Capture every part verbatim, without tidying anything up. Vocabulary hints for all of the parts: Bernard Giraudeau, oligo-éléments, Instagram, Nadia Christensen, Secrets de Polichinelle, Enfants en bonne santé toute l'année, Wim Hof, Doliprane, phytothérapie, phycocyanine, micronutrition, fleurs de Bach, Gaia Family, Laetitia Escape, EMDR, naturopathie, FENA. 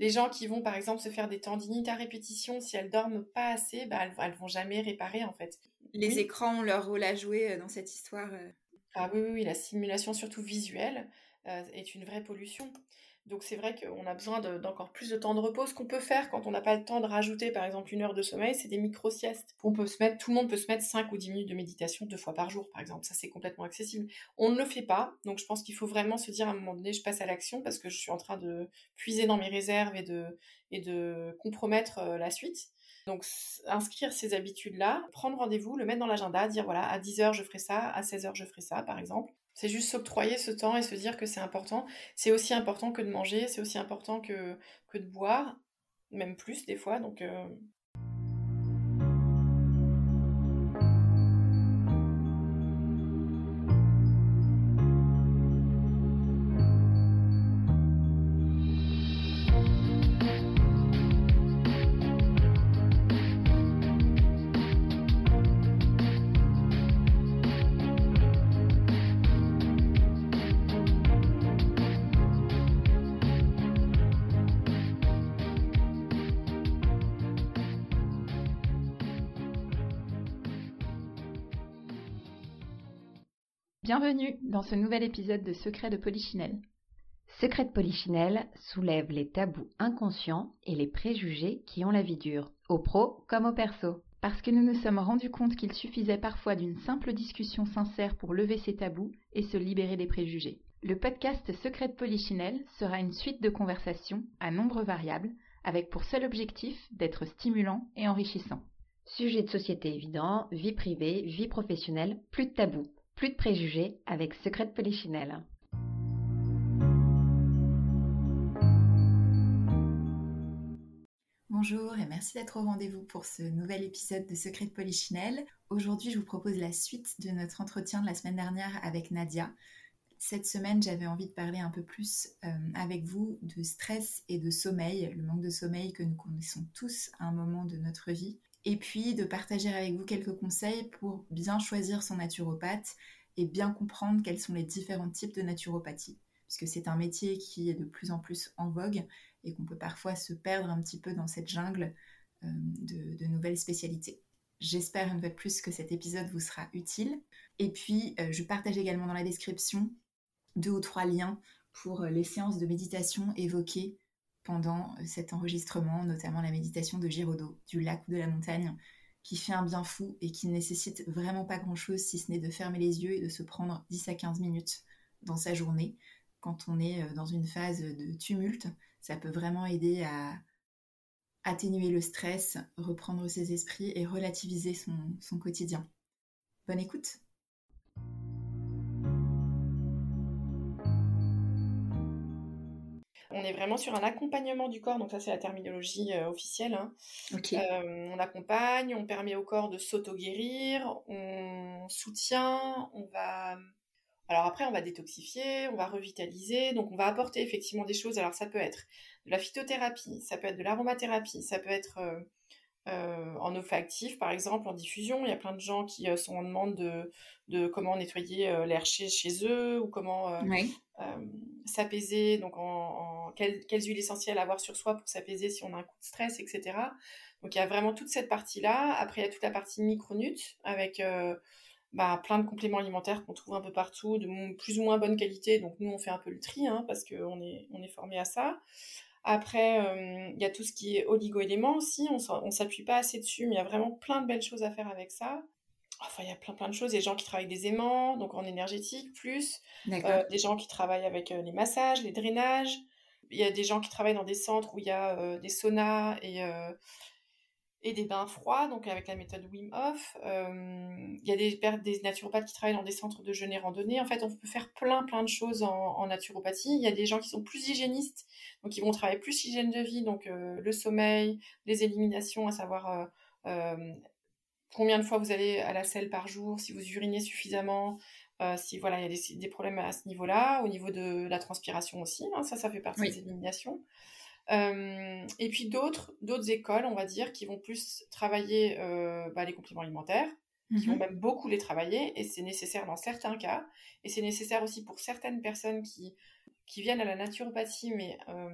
Les gens qui vont, par exemple, se faire des tendinites à répétition, si elles dorment pas assez, bah, elles, elles vont jamais réparer, en fait. Les oui. écrans ont leur rôle à jouer dans cette histoire. Ah oui, oui, oui, la stimulation, surtout visuelle, euh, est une vraie pollution. Donc, c'est vrai qu'on a besoin de, d'encore plus de temps de repos. Ce qu'on peut faire quand on n'a pas le temps de rajouter, par exemple, une heure de sommeil, c'est des micro-siestes. On peut se mettre, tout le monde peut se mettre cinq ou dix minutes de méditation deux fois par jour, par exemple. Ça, c'est complètement accessible. On ne le fait pas. Donc, je pense qu'il faut vraiment se dire, à un moment donné, je passe à l'action parce que je suis en train de puiser dans mes réserves et de, et de compromettre la suite. Donc, inscrire ces habitudes-là, prendre rendez-vous, le mettre dans l'agenda, dire, voilà, à dix heures, je ferai ça, à seize heures, je ferai ça, par exemple. C'est juste s'octroyer ce temps et se dire que c'est important. C'est aussi important que de manger, c'est aussi important que, que de boire, même plus des fois. Donc, euh... Bienvenue dans ce nouvel épisode de Secrets de Polichinelle. Secrets de Polichinelle soulève les tabous inconscients et les préjugés qui ont la vie dure, au pro comme au perso. Parce que nous nous sommes rendus compte qu'il suffisait parfois d'une simple discussion sincère pour lever ces tabous et se libérer des préjugés. Le podcast Secrets de Polichinelle sera une suite de conversations à nombre variable, avec pour seul objectif d'être stimulant et enrichissant. Sujet de société évident, vie privée, vie professionnelle, plus de tabous. Plus de préjugés avec Secrets de Polichinelle. Bonjour et merci d'être au rendez-vous pour ce nouvel épisode de Secrets de Polichinelle. Aujourd'hui, je vous propose la suite de notre entretien de la semaine dernière avec Nadia. Cette semaine, j'avais envie de parler un peu plus euh, avec vous de stress et de sommeil, le manque de sommeil que nous connaissons tous à un moment de notre vie. Et puis de partager avec vous quelques conseils pour bien choisir son naturopathe et bien comprendre quels sont les différents types de naturopathie. Puisque c'est un métier qui est de plus en plus en vogue et qu'on peut parfois se perdre un petit peu dans cette jungle euh, de, de nouvelles spécialités. J'espère une fois de plus que cet épisode vous sera utile. Et puis euh, je partage également dans la description deux ou trois liens pour les séances de méditation évoquées pendant cet enregistrement, notamment la méditation de Giraudeau, du lac ou de la montagne, qui fait un bien fou et qui ne nécessite vraiment pas grand-chose si ce n'est de fermer les yeux et de se prendre dix à quinze minutes dans sa journée. Quand on est dans une phase de tumulte, ça peut vraiment aider à atténuer le stress, reprendre ses esprits et relativiser son, son quotidien. Bonne écoute! On est vraiment sur un accompagnement du corps, donc ça c'est la terminologie euh, officielle. Hein. Okay. Euh, on accompagne, on permet au corps de s'auto-guérir, on soutient, on va... Alors après on va détoxifier, on va revitaliser, donc on va apporter effectivement des choses. Alors ça peut être de la phytothérapie, ça peut être de l'aromathérapie, ça peut être euh, euh, en eau actif par exemple, en diffusion. Il y a plein de gens qui euh, sont en demande de, de comment nettoyer euh, l'air chez, chez eux, ou comment... Euh, oui. Euh, s'apaiser, donc en, en, quelles, quelles huiles essentielles avoir sur soi pour s'apaiser si on a un coup de stress, et cetera. Donc il y a vraiment toute cette partie-là. Après il y a toute la partie micronut avec euh, bah, plein de compléments alimentaires qu'on trouve un peu partout, de plus ou moins bonne qualité. Donc nous on fait un peu le tri hein, parce qu'on est, on est formé à ça. Après euh, il y a tout ce qui est oligo-éléments aussi, on ne s'appuie pas assez dessus, mais il y a vraiment plein de belles choses à faire avec ça. Enfin, il y a plein plein de choses, des gens qui travaillent avec des aimants, donc en énergétique plus, euh, des gens qui travaillent avec euh, les massages, les drainages, il y a des gens qui travaillent dans des centres où il y a euh, des saunas et, euh, et des bains froids, donc avec la méthode Wim Hof, euh, il y a des, des naturopathes qui travaillent dans des centres de jeûne et randonnée. En fait, on peut faire plein plein de choses en, en naturopathie. Il y a des gens qui sont plus hygiénistes, donc ils vont travailler plus hygiène de vie, donc euh, le sommeil, les éliminations, à savoir... Euh, euh, combien de fois vous allez à la selle par jour, si vous urinez suffisamment, euh, si voilà, il y a des, des problèmes à ce niveau-là, au niveau de la transpiration aussi, hein, ça, ça fait partie oui. des éliminations. Euh, et puis d'autres, d'autres écoles, on va dire, qui vont plus travailler euh, bah, les compléments alimentaires, mm-hmm. qui vont même beaucoup les travailler, et c'est nécessaire dans certains cas, et c'est nécessaire aussi pour certaines personnes qui, qui viennent à la naturopathie, mais... Euh,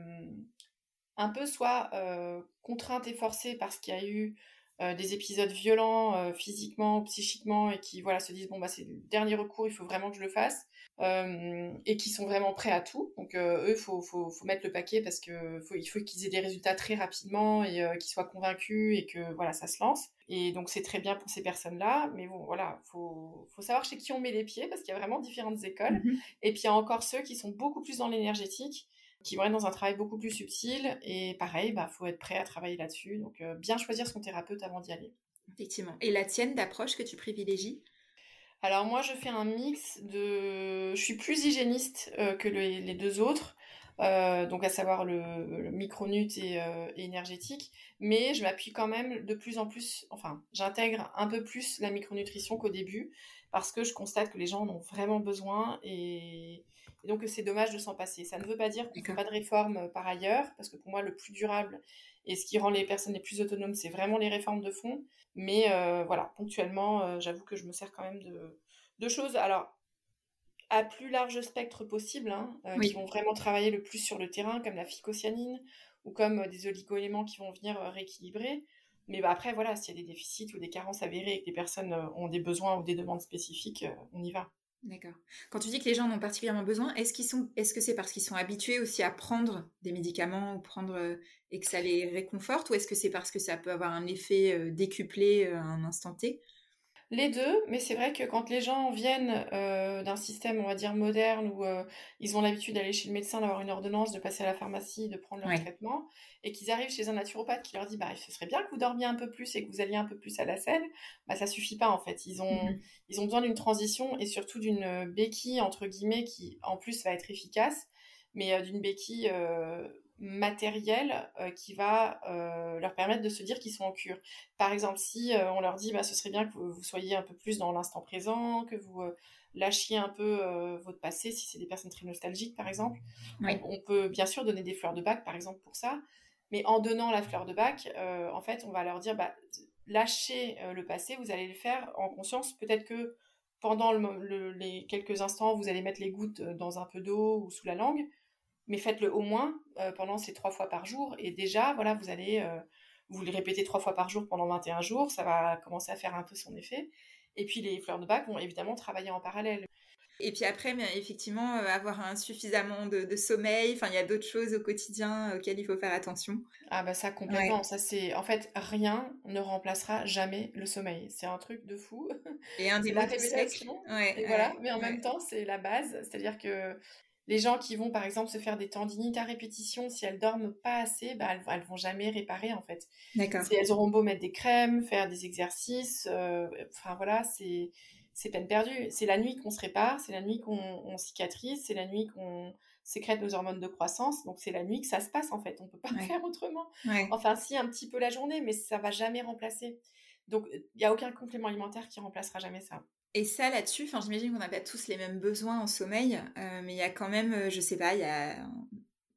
un peu soit euh, contrainte et forcée parce qu'il y a eu euh, des épisodes violents euh, physiquement, psychiquement, et qui voilà, se disent bon bah c'est le dernier recours, il faut vraiment que je le fasse, euh, et qui sont vraiment prêts à tout. Donc euh, eux, faut, faut, faut mettre le paquet parce que faut, il faut qu'ils aient des résultats très rapidement et euh, qu'ils soient convaincus et que voilà, ça se lance. Et donc c'est très bien pour ces personnes-là, mais bon voilà, faut, faut savoir chez qui on met les pieds parce qu'il y a vraiment différentes écoles. Mmh. Et puis il y a encore ceux qui sont beaucoup plus dans l'énergétique, qui vont être dans un travail beaucoup plus subtil, et pareil, bah, faut être prêt à travailler là-dessus, donc euh, bien choisir son thérapeute avant d'y aller. Effectivement. Et la tienne d'approche que tu privilégies? Alors moi, je fais un mix de... Je suis plus hygiéniste euh, que le, les deux autres, euh, donc à savoir le, le micronut et, euh, et énergétique, mais je m'appuie quand même de plus en plus, enfin, j'intègre un peu plus la micronutrition qu'au début, parce que je constate que les gens en ont vraiment besoin, et... Et donc, c'est dommage de s'en passer. Ça ne veut pas dire qu'on ne fait pas de réforme par ailleurs, parce que pour moi, le plus durable et ce qui rend les personnes les plus autonomes, c'est vraiment les réformes de fond. Mais euh, voilà, ponctuellement, euh, j'avoue que je me sers quand même de, de choses, alors, à plus large spectre possible, hein, euh, oui. qui vont vraiment travailler le plus sur le terrain, comme la phycocyanine, ou comme euh, des oligo-éléments qui vont venir euh, rééquilibrer. Mais bah, après, voilà, s'il y a des déficits ou des carences avérées et que les personnes euh, ont des besoins ou des demandes spécifiques, euh, on y va. D'accord. Quand tu dis que les gens en ont particulièrement besoin, est-ce qu'ils sont, est-ce que c'est parce qu'ils sont habitués aussi à prendre des médicaments ou prendre, et que ça les réconforte, ou est-ce que c'est parce que ça peut avoir un effet décuplé à un instant T ? Les deux, mais c'est vrai que quand les gens viennent euh, d'un système, on va dire, moderne, où euh, ils ont l'habitude d'aller chez le médecin, d'avoir une ordonnance, de passer à la pharmacie, de prendre leur ouais. traitement, et qu'ils arrivent chez un naturopathe qui leur dit bah, « ce serait bien que vous dormiez un peu plus et que vous alliez un peu plus à la selle bah, », ça suffit pas en fait. Ils ont, mm-hmm. ils ont besoin d'une transition et surtout d'une béquille, entre guillemets, qui en plus va être efficace, mais euh, d'une béquille... Euh, matériel euh, qui va euh, leur permettre de se dire qu'ils sont en cure. Par exemple, si euh, on leur dit bah, ce serait bien que vous, vous soyez un peu plus dans l'instant présent, que vous euh, lâchiez un peu euh, votre passé, si c'est des personnes très nostalgiques par exemple, oui. on, on peut bien sûr donner des fleurs de bac par exemple pour ça, mais en donnant la fleur de bac, euh, en fait on va leur dire bah, lâchez euh, le passé, vous allez le faire en conscience, peut-être que pendant le, le, les quelques instants vous allez mettre les gouttes dans un peu d'eau ou sous la langue, mais faites-le au moins euh, pendant ces trois fois par jour. Et déjà, voilà, vous allez euh, vous le répéter trois fois par jour pendant vingt et un jours. Ça va commencer à faire un peu son effet. Et puis, les fleurs de bac vont évidemment travailler en parallèle. Et puis après, mais effectivement, euh, avoir un suffisamment de, de sommeil. Enfin, il y a d'autres choses au quotidien auxquelles il faut faire attention. Ah bah ça, complètement. Ouais. Ça, c'est... En fait, rien ne remplacera jamais le sommeil. C'est un truc de fou. Et un des mots du siècle. Ouais, ouais, voilà. Mais en ouais. même temps, c'est la base. C'est-à-dire que... Les gens qui vont, par exemple, se faire des tendinites à répétition, si elles dorment pas assez, bah, elles ne vont jamais réparer, en fait. D'accord. Si elles auront beau mettre des crèmes, faire des exercices, euh, enfin, voilà, c'est, c'est peine perdue. C'est la nuit qu'on se répare, c'est la nuit qu'on on cicatrise, c'est la nuit qu'on sécrète nos hormones de croissance, donc c'est la nuit que ça se passe, en fait. On peut pas ouais. faire autrement. Ouais. Enfin, si, un petit peu la journée, mais ça va jamais remplacer. Donc, il n'y a aucun complément alimentaire qui remplacera jamais ça. Et ça, là-dessus, j'imagine qu'on n'a pas tous les mêmes besoins en sommeil, euh, mais il y a quand même, je sais pas, il y a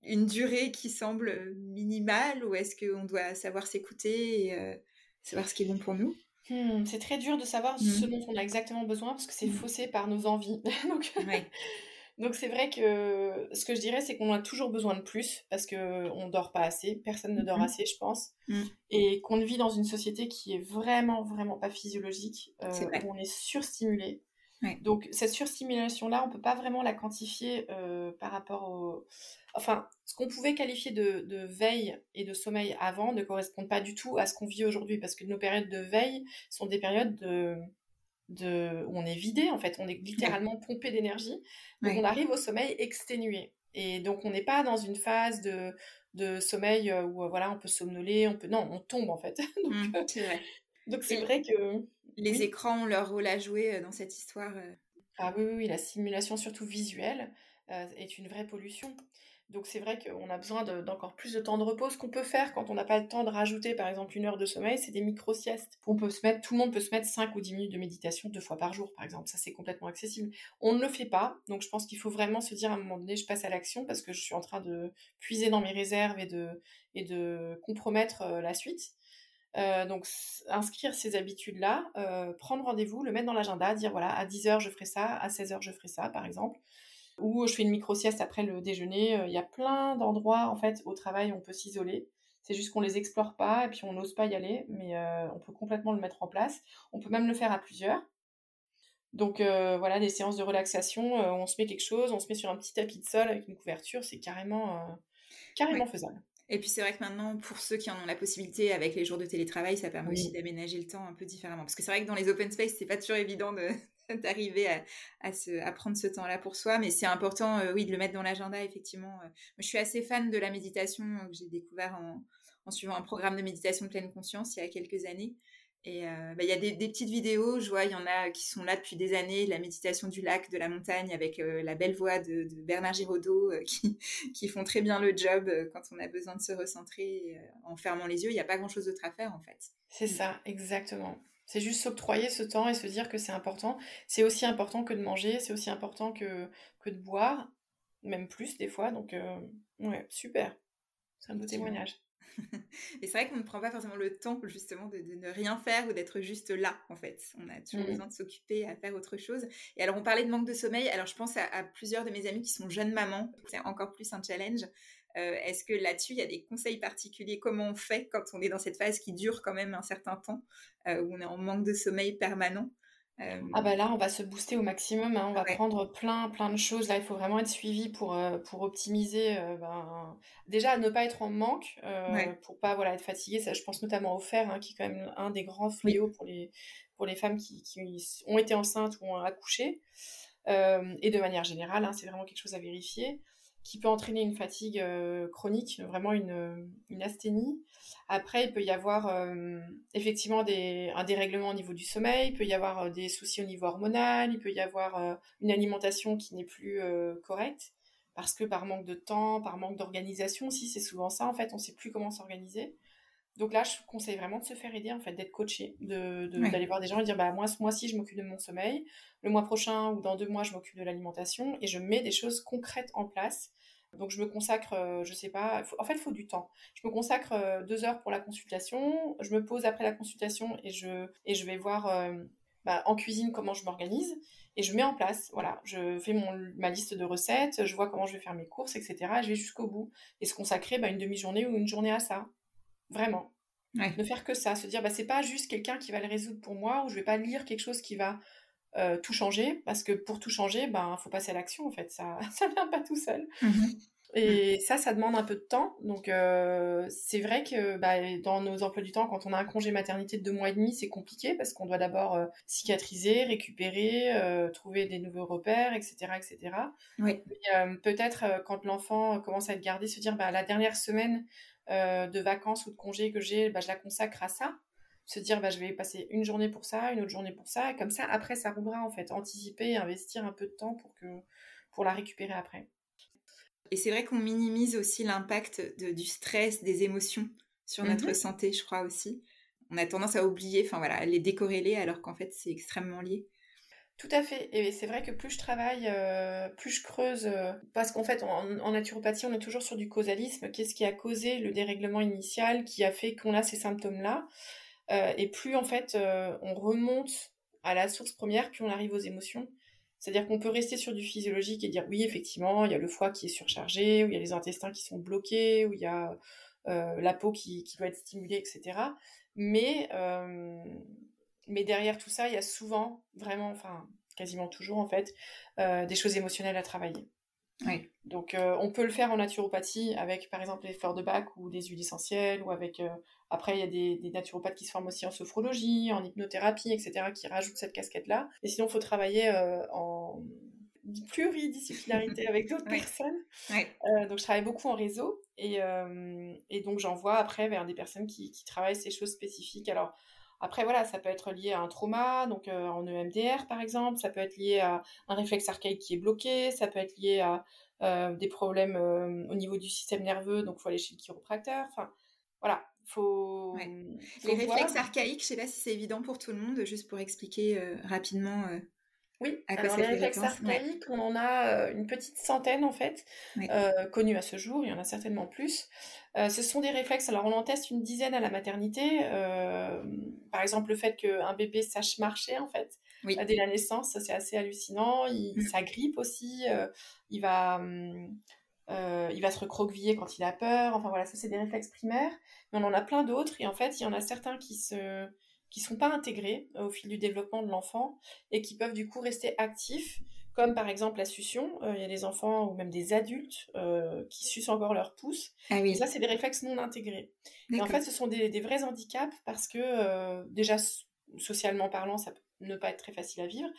une durée qui semble minimale, ou est-ce qu'on doit savoir s'écouter et euh, savoir ce qui est bon pour nous ? Hmm, c'est très dur de savoir mmh. ce dont on a exactement besoin, parce que c'est mmh. faussé par nos envies. Donc... Ouais. Donc c'est vrai que ce que je dirais, c'est qu'on a toujours besoin de plus, parce qu'on dort pas assez, personne ne dort mmh. assez, je pense, mmh. et qu'on vit dans une société qui est vraiment, vraiment pas physiologique, euh, vrai. Où on est surstimulé. Ouais. Donc cette surstimulation-là, on peut pas vraiment la quantifier euh, par rapport au... Enfin, ce qu'on pouvait qualifier de, de veille et de sommeil avant ne correspond pas du tout à ce qu'on vit aujourd'hui, parce que nos périodes de veille sont des périodes de... De... on est vidé, en fait, on est littéralement pompé d'énergie, donc ouais. on arrive au sommeil exténué, et donc on n'est pas dans une phase de, de sommeil où euh, voilà, on peut somnoler, on peut... non, on tombe en fait. donc, mmh, c'est vrai. donc c'est et vrai que... Les oui. écrans ont leur rôle à jouer dans cette histoire. Ah oui, oui, oui, la stimulation surtout visuelle euh, est une vraie pollution. Donc c'est vrai qu'on a besoin de, d'encore plus de temps de repos. Ce qu'on peut faire quand on n'a pas le temps de rajouter par exemple une heure de sommeil, c'est des micro-siestes. On peut se mettre, tout le monde peut se mettre cinq ou dix minutes de méditation deux fois par jour par exemple. Ça, c'est complètement accessible. On ne le fait pas, donc je pense qu'il faut vraiment se dire à un moment donné, je passe à l'action parce que je suis en train de puiser dans mes réserves et de, et de compromettre euh, la suite. Euh, donc inscrire ces habitudes-là, euh, prendre rendez-vous, le mettre dans l'agenda, dire voilà, à dix heures je ferai ça, à seize heures je ferai ça par exemple. ou je fais une micro-sieste après le déjeuner. Il y a plein d'endroits, en fait, au travail, on peut s'isoler. C'est juste qu'on les explore pas et puis on n'ose pas y aller, mais euh, on peut complètement le mettre en place. On peut même le faire à plusieurs. Donc euh, voilà, des séances de relaxation, euh, on se met quelque chose, on se met sur un petit tapis de sol avec une couverture, c'est carrément, euh, carrément ouais. faisable. Et puis c'est vrai que maintenant, pour ceux qui en ont la possibilité, avec les jours de télétravail, ça permet oui. aussi d'aménager le temps un peu différemment. Parce que c'est vrai que dans les open space, c'est pas toujours évident de... d'arriver à, à, se, à prendre ce temps-là pour soi, mais c'est important, euh, oui, de le mettre dans l'agenda, effectivement. Je suis assez fan de la méditation que j'ai découvert en, en suivant un programme de méditation de pleine conscience il y a quelques années. Et il euh, bah, y a des, des petites vidéos, je vois, il y en a qui sont là depuis des années, de la méditation du lac, de la montagne, avec euh, la belle voix de, de Bernard Giraudeau, euh, qui, qui font très bien le job euh, quand on a besoin de se recentrer. Euh, en fermant les yeux, il n'y a pas grand-chose d'autre à faire, en fait. C'est ça, exactement. C'est juste s'octroyer ce temps et se dire que c'est important. C'est aussi important que de manger, c'est aussi important que, que de boire, même plus des fois. Donc, euh, ouais, super. C'est un beau témoignage. Et c'est vrai qu'on ne prend pas forcément le temps, justement, de, de ne rien faire ou d'être juste là, en fait. On a toujours mmh. besoin de s'occuper, à faire autre chose. Et alors, on parlait de manque de sommeil. Alors, je pense à, à plusieurs de mes amies qui sont jeunes mamans. C'est encore plus un challenge. Euh, est-ce que là-dessus, il y a des conseils particuliers? Comment on fait quand on est dans cette phase qui dure quand même un certain temps, euh, où on est en manque de sommeil permanent? Euh... Ah bah là, on va se booster au maximum, hein. On va ouais. prendre plein, plein de choses. Là, il faut vraiment être suivi pour, euh, pour optimiser. Euh, ben... Déjà, ne pas être en manque, euh, ouais. pour pas voilà, être fatigué. Ça, je pense notamment au fer, hein, qui est quand même un des grands fléaux oui. pour, les, pour les femmes qui, qui ont été enceintes ou ont accouché. Euh, et de manière générale, hein, c'est vraiment quelque chose à vérifier, qui peut entraîner une fatigue euh, chronique, vraiment une, une asthénie. Après, il peut y avoir euh, effectivement des, un dérèglement au niveau du sommeil, il peut y avoir euh, des soucis au niveau hormonal, il peut y avoir euh, une alimentation qui n'est plus euh, correcte, parce que par manque de temps, par manque d'organisation aussi, c'est souvent ça en fait, on ne sait plus comment s'organiser. Donc là, je conseille vraiment de se faire aider, en fait, d'être coaché, de, de, ouais. d'aller voir des gens et dire, bah, moi, ce mois-ci, je m'occupe de mon sommeil, le mois prochain ou dans deux mois, je m'occupe de l'alimentation, et je mets des choses concrètes en place. Donc, je me consacre, euh, je sais pas, faut, en fait, il faut du temps. Je me consacre euh, deux heures pour la consultation, je me pose après la consultation et je, et je vais voir euh, bah, en cuisine comment je m'organise et je mets en place. Voilà, je fais mon, ma liste de recettes, je vois comment je vais faire mes courses, et cetera. Et je vais jusqu'au bout et se consacrer bah, une demi-journée ou une journée à ça. Vraiment. Ouais. Ne faire que ça, se dire, bah, c'est pas juste quelqu'un qui va le résoudre pour moi ou je vais pas lire quelque chose qui va... Euh, tout changer, parce que pour tout changer, ben, faut passer à l'action, en fait, ça, ça vient pas tout seul. Mmh. Et ça, ça demande un peu de temps, donc euh, c'est vrai que bah, dans nos emplois du temps, quand on a un congé maternité de deux mois et demi, c'est compliqué, parce qu'on doit d'abord euh, cicatriser, récupérer, euh, trouver des nouveaux repères, et cetera, et cetera. Oui. Et, euh, peut-être, euh, quand l'enfant commence à être gardé, se dire, bah, la dernière semaine euh, de vacances ou de congé que j'ai, bah, je la consacre à ça. Se dire, bah, je vais passer une journée pour ça, une autre journée pour ça, et comme ça, après, ça roulera, en fait. Anticiper et investir un peu de temps pour, que, pour la récupérer après. Et c'est vrai qu'on minimise aussi l'impact de, du stress, des émotions sur notre mm-hmm. santé, je crois, aussi. On a tendance à oublier, enfin voilà, à les décorréler, alors qu'en fait, c'est extrêmement lié. Tout à fait, et c'est vrai que plus je travaille, euh, plus je creuse, euh, parce qu'en fait, en, en naturopathie, on est toujours sur du causalisme. Qu'est-ce qui a causé le dérèglement initial qui a fait qu'on a ces symptômes-là? Euh, et plus, en fait, euh, on remonte à la source première, plus on arrive aux émotions. C'est-à-dire qu'on peut rester sur du physiologique et dire, oui, effectivement, il y a le foie qui est surchargé, ou il y a les intestins qui sont bloqués, ou il y a euh, la peau qui, qui doit être stimulée, et cetera. Mais, euh, mais derrière tout ça, il y a souvent, vraiment, enfin, quasiment toujours, en fait, euh, des choses émotionnelles à travailler. Oui. Donc, euh, on peut le faire en naturopathie avec, par exemple, les fleurs de Bach ou des huiles essentielles, ou avec... Euh, après, il y a des, des naturopathes qui se forment aussi en sophrologie, en hypnothérapie, et cetera, qui rajoutent cette casquette-là. Et sinon, il faut travailler euh, en pluridisciplinarité avec d'autres ouais. personnes. Ouais. Euh, donc, je travaille beaucoup en réseau. Et, euh, et donc, j'envoie après vers des personnes qui, qui travaillent ces choses spécifiques. Alors, après, voilà, ça peut être lié à un trauma, donc euh, en E M D R, par exemple. Ça peut être lié à un réflexe archaïque qui est bloqué. Ça peut être lié à euh, des problèmes euh, au niveau du système nerveux. Donc, il faut aller chez le chiropracteur. Enfin, voilà. Faut... Ouais. Faut les voir. Réflexes archaïques, je ne sais pas si c'est évident pour tout le monde, juste pour expliquer euh, rapidement euh, oui. à quoi alors, ça fait réflexe. Les réflexes archaïques, ouais. on en a une petite centaine en fait, ouais. euh, connus à ce jour, il y en a certainement plus. Euh, ce sont des réflexes, alors on en teste une dizaine à la maternité, euh, par exemple le fait qu'un bébé sache marcher en fait, oui. dès la naissance, c'est assez hallucinant. Il, mmh. Sa grippe aussi, euh, il va... Hum, Euh, il va se recroqueviller quand il a peur, enfin voilà, ça c'est des réflexes primaires, mais on en a plein d'autres, et en fait il y en a certains qui se qui sont pas intégrés au fil du développement de l'enfant et qui peuvent du coup rester actifs, comme par exemple la succion. Il euh, y a des enfants ou même des adultes euh, qui sucent encore leur pouce. Ah oui. Et ça c'est des réflexes non intégrés. D'accord. Et en fait ce sont des, des vrais handicaps, parce que euh, déjà socialement parlant ça peut ne pas être très facile à vivre,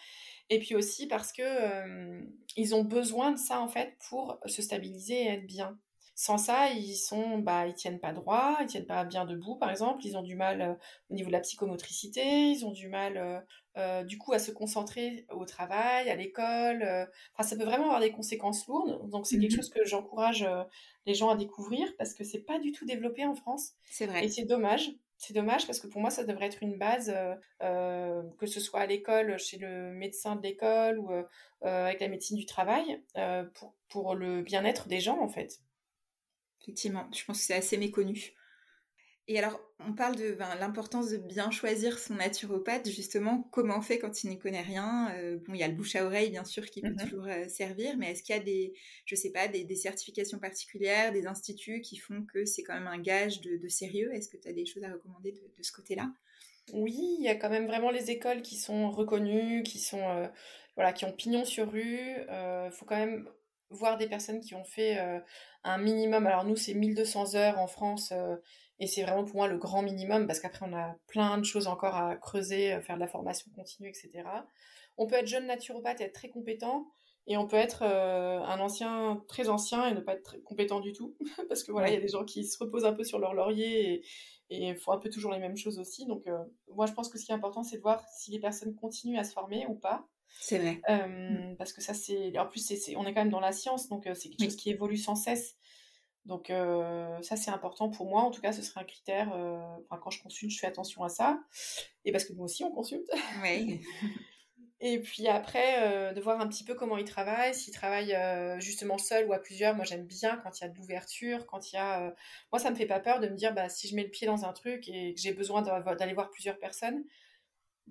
et puis aussi parce que euh, ils ont besoin de ça en fait pour se stabiliser et être bien. Sans ça, ils sont, bah, ils tiennent pas droit, ils tiennent pas bien debout par exemple, ils ont du mal euh, au niveau de la psychomotricité, ils ont du mal euh, euh, du coup à se concentrer au travail, à l'école. Euh, enfin, ça peut vraiment avoir des conséquences lourdes. Donc c'est mm-hmm. quelque chose que j'encourage euh, les gens à découvrir, parce que c'est pas du tout développé en France. C'est vrai. Et c'est dommage. C'est dommage, parce que pour moi, ça devrait être une base, euh, euh, que ce soit à l'école, chez le médecin de l'école, ou euh, avec la médecine du travail, euh, pour, pour le bien-être des gens, en fait. Effectivement, je pense que c'est assez méconnu. Et alors, on parle de ben, l'importance de bien choisir son naturopathe, justement. Comment on fait quand il n'y connaît rien? euh, Bon, il y a le bouche à oreille, bien sûr, qui peut mm-hmm. toujours euh, servir, mais est-ce qu'il y a des, je sais pas, des, des certifications particulières, des instituts qui font que c'est quand même un gage de, de sérieux? Est-ce que tu as des choses à recommander de, de ce côté-là? Oui, il y a quand même vraiment les écoles qui sont reconnues, qui sont, euh, voilà, qui ont pignon sur rue. Il euh, faut quand même... voir des personnes qui ont fait euh, un minimum. Alors nous, c'est mille deux cents heures en France, euh, et c'est vraiment pour moi le grand minimum, parce qu'après, on a plein de choses encore à creuser, euh, faire de la formation continue, et cetera. On peut être jeune naturopathe et être très compétent, et on peut être euh, un ancien, très ancien, et ne pas être très compétent du tout, parce que voilà, il y a des gens qui se reposent un peu sur leur laurier et, et font un peu toujours les mêmes choses aussi. Donc euh, moi, je pense que ce qui est important, c'est de voir si les personnes continuent à se former ou pas. C'est vrai. Euh, parce que ça, c'est. En plus, c'est, c'est... on est quand même dans la science, donc euh, c'est quelque oui. chose qui évolue sans cesse. Donc, euh, ça, c'est important pour moi. En tout cas, ce serait un critère. Euh... Enfin, quand je consulte, je fais attention à ça. Et parce que nous aussi, on consulte. Oui. Et puis après, euh, de voir un petit peu comment ils travaillent, s'ils travaillent euh, justement seuls ou à plusieurs. Moi, j'aime bien quand il y a de l'ouverture, quand il y a... Euh... Moi, ça me fait pas peur de me dire, bah, si je mets le pied dans un truc et que j'ai besoin d'aller voir plusieurs personnes.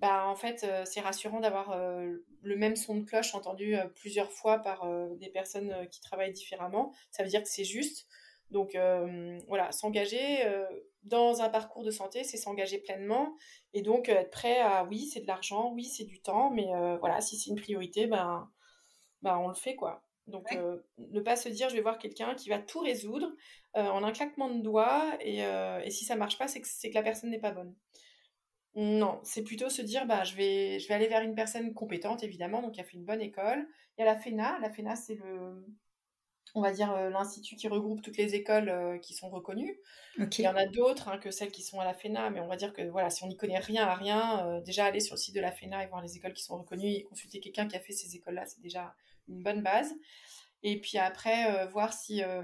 Bah, en fait, euh, c'est rassurant d'avoir euh, le même son de cloche entendu euh, plusieurs fois par euh, des personnes euh, qui travaillent différemment. Ça veut dire que c'est juste. Donc, euh, voilà, s'engager euh, dans un parcours de santé, c'est s'engager pleinement. Et donc, euh, être prêt à, oui, c'est de l'argent, oui, c'est du temps. Mais euh, voilà, si c'est une priorité, ben, ben on le fait, quoi. Donc, ouais. euh, ne pas se dire, je vais voir quelqu'un qui va tout résoudre euh, en un claquement de doigts. Et, euh, et si ça marche pas, c'est que, c'est que la personne n'est pas bonne. Non, c'est plutôt se dire, bah, je vais, je vais aller vers une personne compétente, évidemment, donc qui a fait une bonne école. Il y a la FENA. La FENA, c'est le, on va dire, euh, l'institut qui regroupe toutes les écoles euh, qui sont reconnues. Okay. Il y en a d'autres hein, que celles qui sont à la FENA, mais on va dire que voilà, si on n'y connaît rien à rien, euh, déjà aller sur le site de la FENA et voir les écoles qui sont reconnues et consulter quelqu'un qui a fait ces écoles-là, c'est déjà une bonne base. Et puis après, euh, voir si... Euh,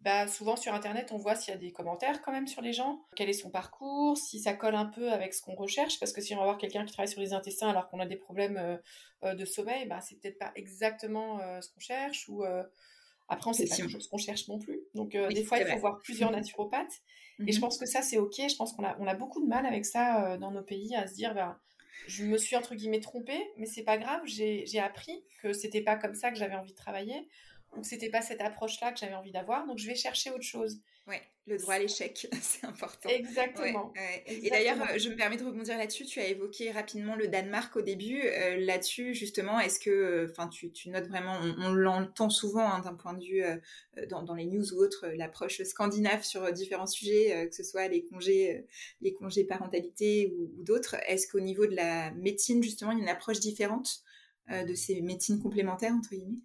Bah, souvent sur internet on voit s'il y a des commentaires quand même sur les gens, quel est son parcours, si ça colle un peu avec ce qu'on recherche, parce que si on va voir quelqu'un qui travaille sur les intestins alors qu'on a des problèmes euh, de sommeil, bah, c'est peut-être pas exactement euh, ce qu'on cherche, ou euh... après on sait c'est pas sûr. Toujours ce qu'on cherche non plus, donc euh, oui, des fois il faut vrai. Voir plusieurs naturopathes mm-hmm. et je pense que ça c'est ok. Je pense qu'on a, on a beaucoup de mal avec ça euh, dans nos pays, à se dire bah, je me suis entre guillemets trompée, mais c'est pas grave, j'ai, j'ai appris que c'était pas comme ça que j'avais envie de travailler. Donc, c'était pas cette approche-là que j'avais envie d'avoir, donc je vais chercher autre chose. Oui, le droit à l'échec, c'est important. Exactement. Ouais, ouais. Exactement. Et d'ailleurs, je me permets de rebondir là-dessus, tu as évoqué rapidement le Danemark au début. Euh, là-dessus, justement, est-ce que, enfin, tu, tu notes vraiment, on, on l'entend souvent hein, d'un point de vue, euh, dans, dans les news ou autres, l'approche scandinave sur différents sujets, euh, que ce soit les congés, euh, les congés parentalité ou, ou d'autres. Est-ce qu'au niveau de la médecine, justement, il y a une approche différente euh, de ces médecines complémentaires, entre guillemets?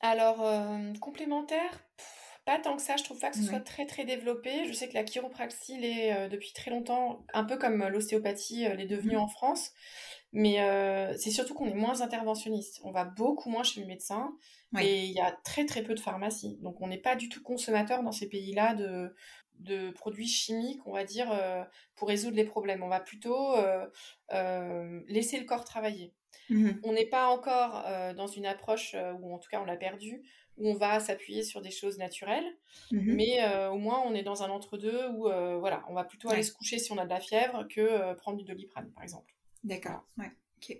Alors, euh, complémentaire, pff, pas tant que ça, je trouve pas que ce ouais. soit très très développé. Je sais que la chiropraxie l'est euh, depuis très longtemps, un peu comme l'ostéopathie euh, l'est devenue mmh. en France, mais euh, c'est surtout qu'on est moins interventionniste. On va beaucoup moins chez le médecin ouais. et il y a très très peu de pharmacies. Donc on n'est pas du tout consommateur dans ces pays-là de, de produits chimiques, on va dire, euh, pour résoudre les problèmes. On va plutôt euh, euh, laisser le corps travailler. Mmh. On n'est pas encore euh, dans une approche, euh, ou en tout cas on l'a perdue, où on va s'appuyer sur des choses naturelles, mmh. mais euh, au moins on est dans un entre-deux où euh, voilà, on va plutôt ouais. aller se coucher si on a de la fièvre que euh, prendre du Doliprane par exemple. D'accord, ouais. Ok.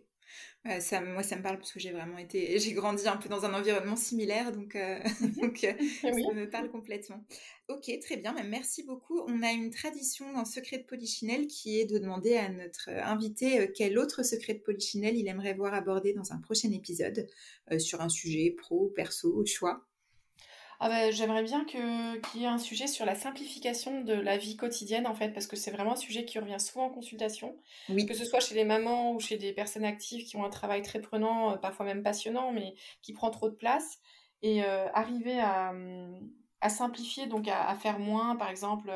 Euh, ça, moi, ça me parle parce que j'ai vraiment été... J'ai grandi un peu dans un environnement similaire, donc, euh, donc euh, oui. Ça me parle complètement. Ok, très bien. Merci beaucoup. On a une tradition dans Secrets de Polichinelle qui est de demander à notre invité quel autre secret de Polichinelle il aimerait voir abordé dans un prochain épisode euh, sur un sujet pro, perso, au choix. Ah bah, j'aimerais bien que, qu'il y ait un sujet sur la simplification de la vie quotidienne, en fait, parce que c'est vraiment un sujet qui revient souvent en consultation, oui. Que ce soit chez les mamans ou chez des personnes actives qui ont un travail très prenant, parfois même passionnant, mais qui prend trop de place, et euh, arriver à, à simplifier, donc à, à faire moins, par exemple...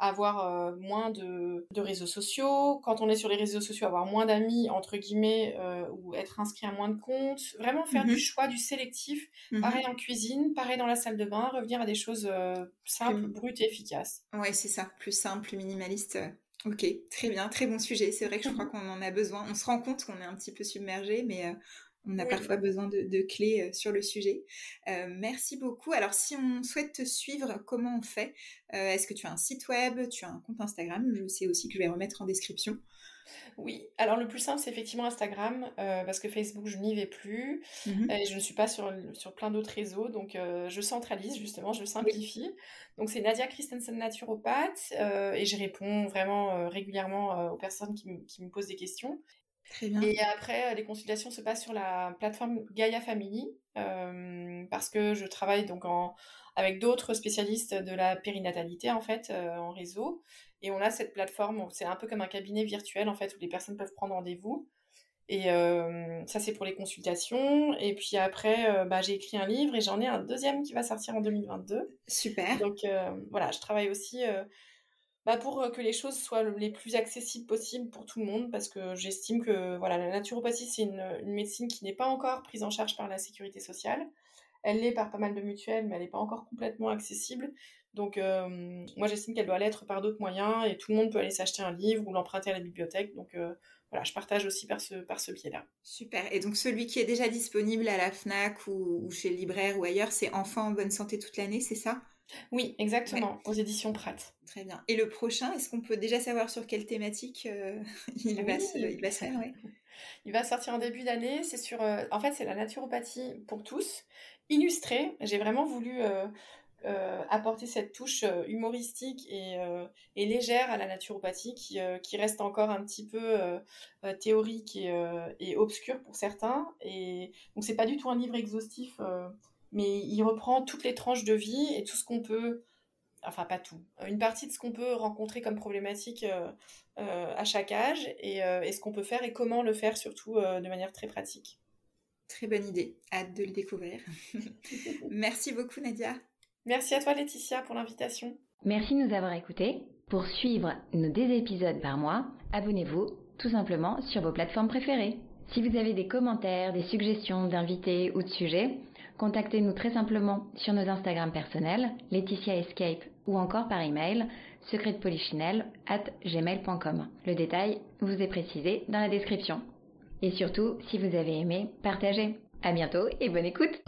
avoir euh, moins de, de réseaux sociaux, quand on est sur les réseaux sociaux, avoir moins d'amis, entre guillemets, euh, ou être inscrit à moins de comptes, vraiment faire mm-hmm. du choix, du sélectif, mm-hmm. pareil en cuisine, pareil dans la salle de bain, revenir à des choses euh, simples, plus... brutes et efficaces. Ouais, c'est ça, plus simple, plus minimaliste. Ok, très bien, très bon sujet, c'est vrai que je crois qu'on en a besoin, on se rend compte qu'on est un petit peu submergé, mais... Euh... On a oui. parfois besoin de, de clés sur le sujet. Euh, merci beaucoup. Alors, si on souhaite te suivre, comment on fait ? euh, Est-ce que tu as un site web ? Tu as un compte Instagram ? Je sais aussi que je vais remettre en description. Oui. Alors, le plus simple, c'est effectivement Instagram, euh, parce que Facebook, je n'y vais plus. Mm-hmm. Et je ne suis pas sur, sur plein d'autres réseaux. Donc, euh, je centralise, justement, je simplifie. Oui. Donc, c'est Nadia Christensen, naturopathe. Euh, et je réponds vraiment euh, régulièrement euh, aux personnes qui, m- qui me posent des questions. Très bien. Et après, les consultations se passent sur la plateforme Gaia Family, euh, parce que je travaille donc en, avec d'autres spécialistes de la périnatalité, en fait, euh, en réseau. Et on a cette plateforme, c'est un peu comme un cabinet virtuel, en fait, où les personnes peuvent prendre rendez-vous. Et euh, ça, c'est pour les consultations. Et puis après, euh, bah, j'ai écrit un livre et j'en ai un deuxième qui va sortir en deux mille vingt-deux. Super. Donc euh, voilà, je travaille aussi... Euh, Bah pour que les choses soient les plus accessibles possibles pour tout le monde, parce que j'estime que voilà, la naturopathie, c'est une, une médecine qui n'est pas encore prise en charge par la sécurité sociale. Elle l'est par pas mal de mutuelles, mais elle n'est pas encore complètement accessible. Donc euh, moi, j'estime qu'elle doit l'être par d'autres moyens, et tout le monde peut aller s'acheter un livre ou l'emprunter à la bibliothèque. Donc euh, voilà, je partage aussi par ce, par ce biais-là. Super. Et donc celui qui est déjà disponible à la FNAC ou, ou chez le libraire ou ailleurs, c'est Enfants en bonne santé toute l'année, c'est ça ? Oui, exactement, ouais. Aux éditions Pratt. Très bien. Et le prochain, est-ce qu'on peut déjà savoir sur quelle thématique euh, il, oui. va se, il va se faire ouais. Il va sortir en début d'année, c'est sur... Euh, en fait, c'est la naturopathie pour tous, illustrée. J'ai vraiment voulu euh, euh, apporter cette touche euh, humoristique et, euh, et légère à la naturopathie qui, euh, qui reste encore un petit peu euh, théorique et, euh, et obscure pour certains. Et... Donc, c'est pas du tout un livre exhaustif... Euh... Mais il reprend toutes les tranches de vie et tout ce qu'on peut... Enfin, pas tout. Une partie de ce qu'on peut rencontrer comme problématique euh, euh, à chaque âge et, euh, et ce qu'on peut faire et comment le faire, surtout euh, de manière très pratique. Très bonne idée. Hâte de le découvrir. Merci beaucoup, Nadia. Merci à toi, Laetitia, pour l'invitation. Merci de nous avoir écoutés. Pour suivre nos deux épisodes par mois, abonnez-vous tout simplement sur vos plateformes préférées. Si vous avez des commentaires, des suggestions d'invités ou de sujets... Contactez-nous très simplement sur nos Instagram personnels, Laetitia Escape ou encore par email, secrets de polichinelle arobase gmail point com. Le détail vous est précisé dans la description. Et surtout, si vous avez aimé, partagez. À bientôt et bonne écoute!